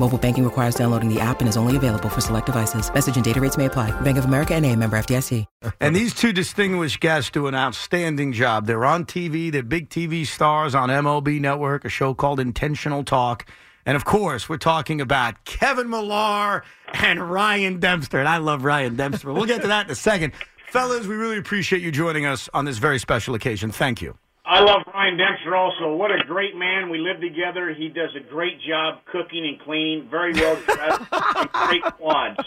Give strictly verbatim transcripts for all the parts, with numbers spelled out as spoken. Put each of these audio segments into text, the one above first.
Mobile banking requires downloading the app and is only available for select devices. Message and data rates may apply. Bank of America N A, member F D I C. And these two distinguished guests do an outstanding job. They're on T V. They're big T V stars on M L B Network, a show called Intentional Talk. And, of course, we're talking about Kevin Millar and Ryan Dempster. And I love Ryan Dempster. We'll get to that in a second. Fellas, we really appreciate you joining us on this very special occasion. Thank you. I love Ryan Dempster also. What a great man. We live together. He does a great job cooking and cleaning. Very well dressed. Great quads.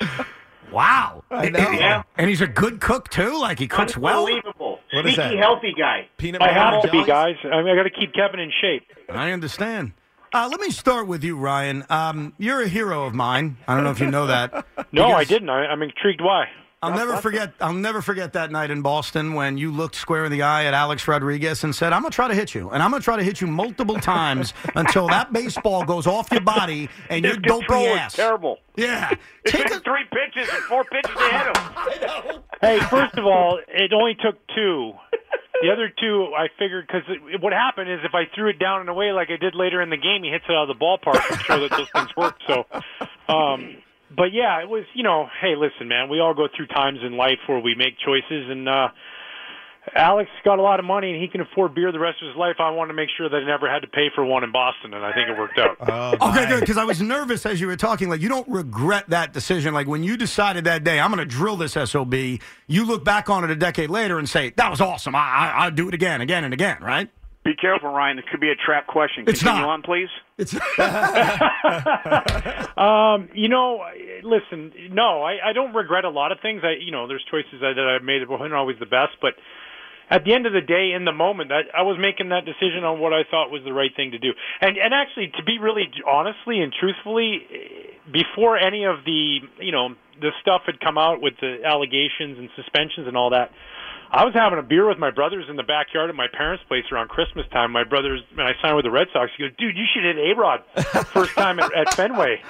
Wow. I know. Yeah. And he's a good cook, too? Like, he cooks well? Unbelievable. What Sneaky, is that? healthy guy. Peanut butter. I have to be, guys. I mean, I got to keep Kevin in shape. I understand. Uh, let me start with you, Ryan. Um, you're a hero of mine. I don't know if you know that. No, I didn't. I, I'm intrigued why. I'll that's, never that's forget it. I'll never forget that night in Boston when you looked square in the eye at Alex Rodriguez and said, I'm going to try to hit you. And I'm going to try to hit you multiple times until that baseball goes off your body and your dopey ass. Terrible. Yeah. It took a- three pitches and four pitches to hit him. Hey, first of all, it only took two. The other two, I figured, because what happened is if I threw it down and away like I did later in the game, he hits it out of the ballpark to show that those things work. So, um, but, yeah, it was, you know, hey, listen, man, we all go through times in life where we make choices, and uh, Alex got a lot of money, and he can afford beer the rest of his life. I wanted to make sure that I never had to pay for one in Boston, and I think it worked out. Oh, okay, good, because I was nervous as you were talking. Like, you don't regret that decision. Like, when you decided that day, I'm going to drill this S O B, you look back on it a decade later and say, that was awesome. I, I, I'll do it again, again, and again, right? Be careful, Ryan. This could be a trap question. It's Continue not. on, please. It's um, you know, listen, no, I, I don't regret a lot of things. I, you know, there's choices I, that I've made that weren't always the best, but at the end of the day, in the moment, I, I was making that decision on what I thought was the right thing to do. And and actually, to be really honestly and truthfully, before any of the, you know, the stuff had come out with the allegations and suspensions and all that, I was having a beer with my brothers in the backyard at my parents' place around Christmas time. My brothers, when I signed with the Red Sox, he goes, dude, you should hit A-Rod first time at, at Fenway.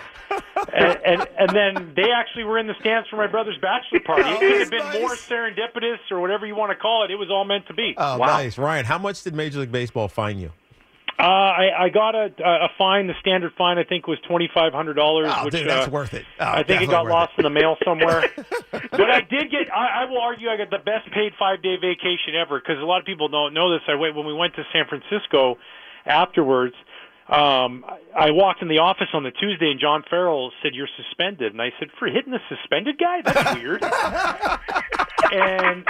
And, and and then they actually were in the stands for my brother's bachelor party. It could have been nice. More serendipitous or whatever you want to call it. It was all meant to be. Oh, wow. Nice. Ryan, how much did Major League Baseball fine you? Uh, I, I got a, a fine. The standard fine, I think, was twenty-five hundred dollars. Oh, which, dude, that's uh, worth it. Oh, I think it got lost it. in the mail somewhere. But I did get, I, I will argue I got the best paid five-day vacation ever, because a lot of people don't know this. I went, when we went to San Francisco afterwards, um, I, I walked in the office on the Tuesday, and John Farrell said, you're suspended. And I said, for hitting the suspended guy? That's weird. and...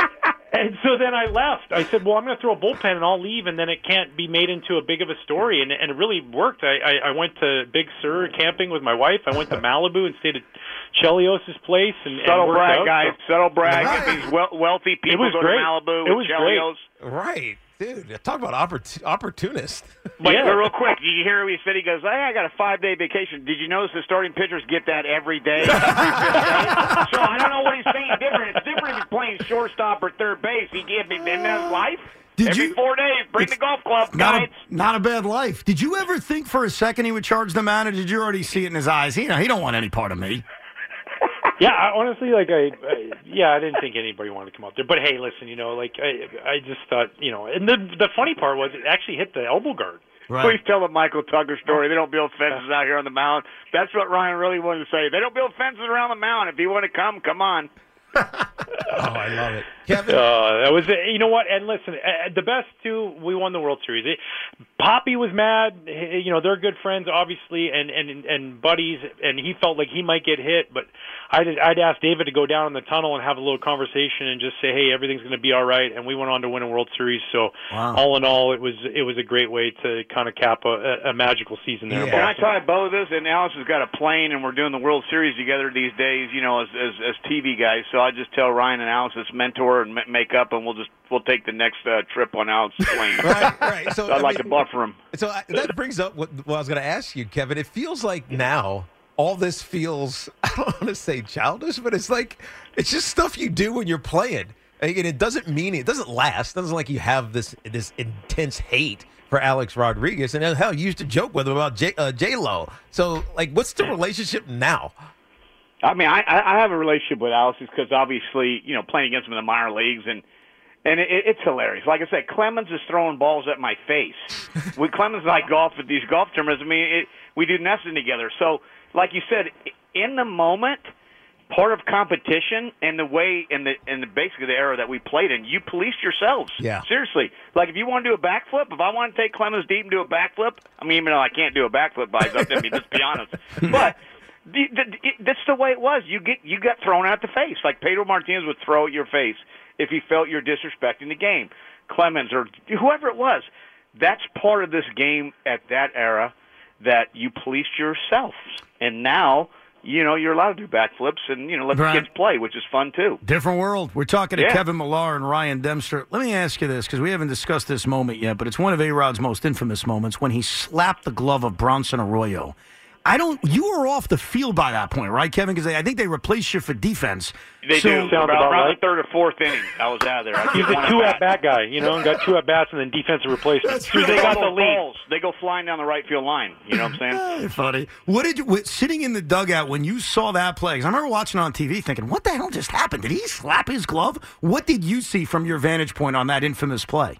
And so then I left. I said, well, I'm going to throw a bullpen and I'll leave, and then it can't be made into a big of a story. And, and it really worked. I, I, I went to Big Sur camping with my wife. I went to Malibu and stayed at Chelios' place. And, subtle and brag, out. guys. Subtle brag. Right. These we- wealthy people go great. to Malibu it with Chelios. Great. Right. Dude, talk about oppor- opportunist. But yeah. Real quick, you hear what he said? He goes, hey, I got a five-day vacation. Did you notice the starting pitchers get that every day? Every day? So I don't know what he's saying different. It's different if he's playing shortstop or third base. He gave me in his life. Did every you, four days, bring the golf club, not guys. A, not a bad life. Did you ever think for a second he would charge the man, or did you already see it in his eyes? He, he don't want any part of me. Yeah, I, honestly, like I, I, yeah, I didn't think anybody wanted to come up there. But hey, listen, you know, like I, I just thought, you know, and the the funny part was it actually hit the elbow guard. Right. Please tell the Michael Tucker story. They don't build fences out here on the mound. That's what Ryan really wanted to say. They don't build fences around the mound. If you want to come, come on. Oh, I love it, Kevin. Uh, that was, you know what? And listen, uh, the best two. We won the World Series. It, Poppy was mad. You know, they're good friends, obviously, and and and buddies. And he felt like he might get hit, but I'd, I'd asked David to go down in the tunnel and have a little conversation and just say, hey, everything's going to be all right. And we went on to win a World Series. So wow. all in all, it was it was a great way to kind of cap a, a magical season there. Yeah. Can I tie both of this? And Alex has got a plane, and we're doing the World Series together these days, you know, as as, as T V guys. So I just tell Ryan and Alex it's mentor and make up, and we'll just we'll take the next uh, trip on Alex's plane. right, right. So, so I'd I mean, like to buffer him. So I, that brings up what, what I was going to ask you, Kevin. It feels like now. All this feels, I don't want to say childish, but it's like, it's just stuff you do when you're playing. And it doesn't mean, it doesn't last. It doesn't like you have this this intense hate for Alex Rodriguez. And hell, you used to joke with him about J, uh, J-Lo. So, like, what's the relationship now? I mean, I, I have a relationship with Alex because obviously, you know, playing against him in the minor leagues and, And it, it's hilarious. Like I said, Clemens is throwing balls at my face. With Clemens and I golf at these golf tournaments. I mean, it, we do nesting together. So, like you said, in the moment, part of competition and the way and the and the basically the era that we played in, you policed yourselves. Yeah. Seriously. Like if you want to do a backflip, if I want to take Clemens deep and do a backflip, I mean, even though I can't do a backflip by himself, I mean, let's be honest. But the, the, it, that's the way it was. You get you got thrown out the face. Like Pedro Martinez would throw at your face if he felt you're disrespecting the game. Clemens or whoever it was, that's part of this game at that era that you policed yourself. And now, you know, you're allowed to do backflips and, you know, let right. the kids play, which is fun too. Different world. We're talking to yeah. Kevin Millar and Ryan Dempster. Let me ask you this, because we haven't discussed this moment yet, but it's one of A-Rod's most infamous moments when he slapped the glove of Bronson Arroyo. I don't. You were off the field by that point, right, Kevin? Because I think they replaced you for defense. They so, do. Sounds about, about right. The third or fourth inning, I was out of there. He's a two at bat guy, you know, and got two at bats and then defensive replacement. So they got the lead. They go flying down the right field line. You know what I'm saying? Funny. What did you, what, sitting in the dugout when you saw that play? Because I remember watching it on T V, thinking, "What the hell just happened? Did he slap his glove?" What did you see from your vantage point on that infamous play?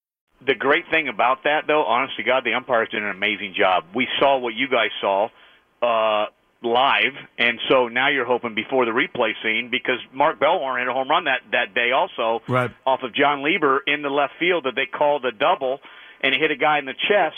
The great thing about that, though, honest to God, the umpires did an amazing job. We saw what you guys saw uh, live, and so now you're hoping before the replay scene, because Mark Bellhorn hit a home run that, that day also right. off of John Lieber in the left field that they called a double, and it hit a guy in the chest,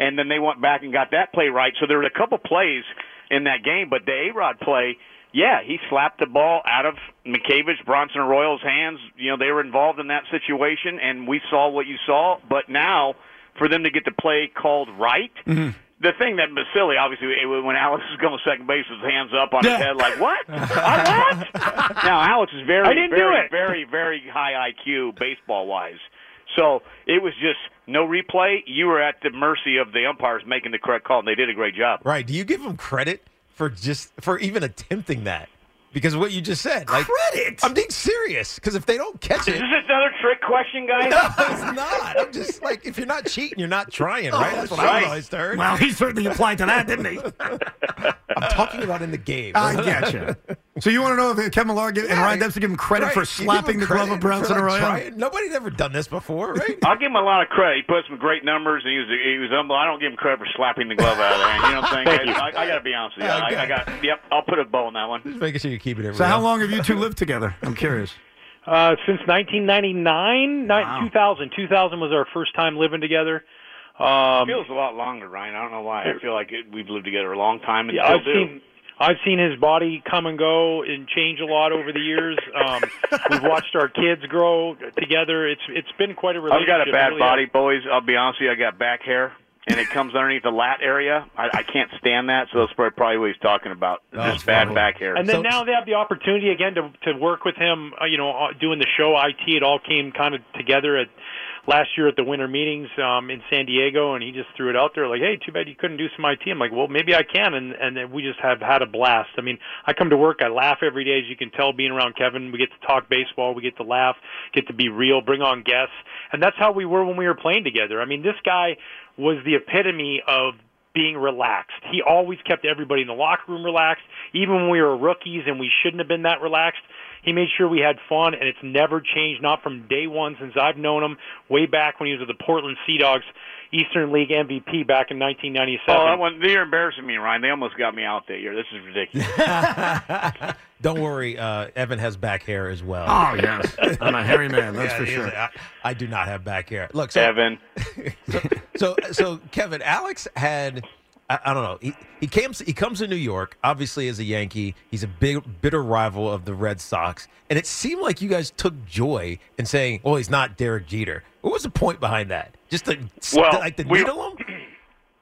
and then they went back and got that play right. So there were a couple plays in that game, but the A-Rod play, yeah, he slapped the ball out of McCavish, Bronson Arroyo's hands. You know, they were involved in that situation, and we saw what you saw. But now, for them to get the play called right, mm-hmm. the thing that was silly, obviously, when Alex was going to second base, his hands up on his head like, what? I, what? Now, Alex is very, very, very, very high I Q baseball-wise. So it was just no replay. You were at the mercy of the umpires making the correct call, and they did a great job. Right. Do you give them credit for just for even attempting that, because what you just said, like, credit. I'm being serious, because if they don't catch it, is this another trick question, guys? No, it's not. I'm just like, if you're not cheating, you're not trying, right? Oh, that's what right. I always heard. Well, he certainly applied to that, didn't he? I'm talking about in the game. Right? I get you. So you want to know if Kevin Millar yeah, and Ryan Dempster give him credit right. for slapping the glove of Bronson Arroyo? Nobody's ever done this before, right? I'll give him a lot of credit. He put some great numbers. He was, he was humble. I don't give him credit for slapping the glove out of there. You know what I'm saying? I, I, I got to be honest with you. Okay. I, I got. Yep, I'll put a bow on that one. Just making sure you keep it everywhere. So how long have you two lived together? I'm curious. Uh, since nineteen ninety-nine, wow. two thousand. two thousand was our first time living together. Um, it feels a lot longer, Ryan. I don't know why. I feel like it, we've lived together a long time. And yeah, I've do. seen... I've seen his body come and go and change a lot over the years. Um, we've watched our kids grow together. It's It's been quite a relationship. I've got a bad really body, boys. I'll be honest with you. I got back hair, and it comes underneath the lat area. I, I can't stand that, so that's probably what he's talking about, oh, just bad funny. back hair. And then so, now they have the opportunity again to, to work with him, uh, you know, doing the show, I T. It all came kind of together at last year at the winter meetings um, in San Diego, and he just threw it out there like, hey, too bad you couldn't do some I T. I'm like, well, maybe I can, and, and we just have had a blast. I mean, I come to work, I laugh every day, as you can tell, being around Kevin. We get to talk baseball, we get to laugh, get to be real, bring on guests, and that's how we were when we were playing together. I mean, this guy was the epitome of being relaxed. He always kept everybody in the locker room relaxed. Even when we were rookies and we shouldn't have been that relaxed, he made sure we had fun, and it's never changed, not from day one since I've known him, way back when he was with the Portland Sea Dogs, Eastern League M V P back in nineteen ninety-seven. Oh, that one, you're embarrassing me, Ryan. They almost got me out that year. This is ridiculous. Don't worry, uh, Evan has back hair as well. Oh, yes. I'm a hairy man, that's yeah, for sure. I, I do not have back hair. Look, so, Evan. so, so, so, Kevin, Alex had... I don't know. He he came he comes to New York, obviously as a Yankee. He's a big bitter rival of the Red Sox, and it seemed like you guys took joy in saying, "Oh, he's not Derek Jeter." What was the point behind that? Just to, well, to, like to we, needle him?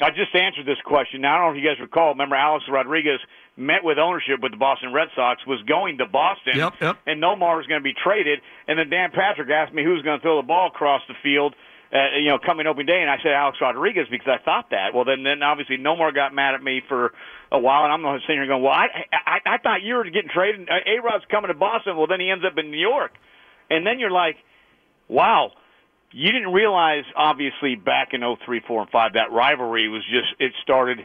I just answered this question. Now, I don't know if you guys recall. Remember, Alex Rodriguez met with ownership with the Boston Red Sox, was going to Boston, yep, yep. and Nomar was going to be traded. And then Dan Patrick asked me who's going to throw the ball across the field. Uh, you know, coming open day, and I said Alex Rodriguez because I thought that. Well, then, then obviously Nomar got mad at me for a while, and I'm going to sit here going, well, I, I I thought you were getting traded. A-Rod's coming to Boston. Well, then he ends up in New York. And then you're like, wow, you didn't realize, obviously, back in oh three, oh four, and oh five, that rivalry was just, it started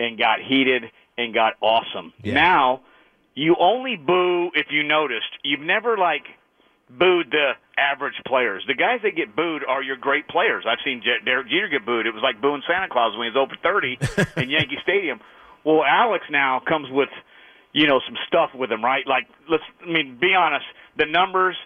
and got heated and got awesome. Yeah. Now, you only boo if you noticed. You've never, like, booed the average players. The guys that get booed are your great players. I've seen Derek Jeter get booed. It was like booing Santa Claus when he was over thirty in Yankee Stadium. Well, Alex now comes with, you know, some stuff with him, right? Like, let's, I mean, be honest. The numbers,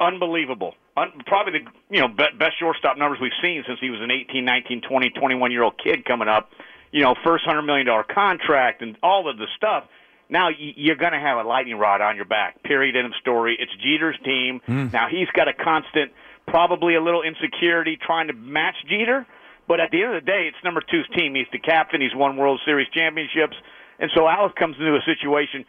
unbelievable. Un- probably the, you know, be- best shortstop numbers we've seen since he was an eighteen, nineteen, twenty, twenty-one-year-old kid coming up. You know, first one hundred million dollars contract and all of the stuff. Now you're going to have a lightning rod on your back, period, end of story. It's Jeter's team. Mm. Now he's got a constant, probably a little insecurity trying to match Jeter, but at the end of the day, it's number two's team. He's the captain. He's won World Series championships. And so Alex comes into a situation,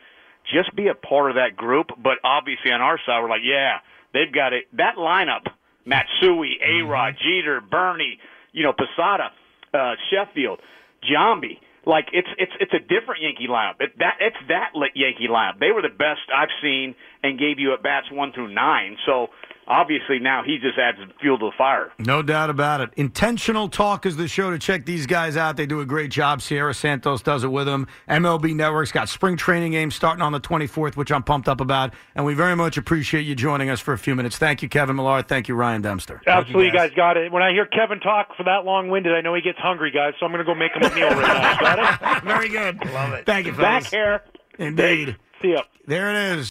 just be a part of that group. But obviously on our side, we're like, yeah, they've got it. That lineup, Matsui, A-Rod, mm-hmm. Jeter, Bernie, you know, Posada, uh, Sheffield, Giambi. Like, it's it's it's a different Yankee lineup. It, that It's that Yankee lineup. They were the best I've seen and gave you at-bats one through nine. So, obviously, now he just adds fuel to the fire. No doubt about it. Intentional Talk is the show to check these guys out. They do a great job. Sierra Santos does it with them. M L B Network's got spring training games starting on the twenty-fourth, which I'm pumped up about. And we very much appreciate you joining us for a few minutes. Thank you, Kevin Millar. Thank you, Ryan Dempster. Absolutely, you guys. guys got it. When I hear Kevin talk for that long-winded, I know he gets hungry, guys. So I'm going to go make him a meal right now. Got it? Very good. Love it. Thank you, fellas. Back hair. Indeed. See ya. There it is.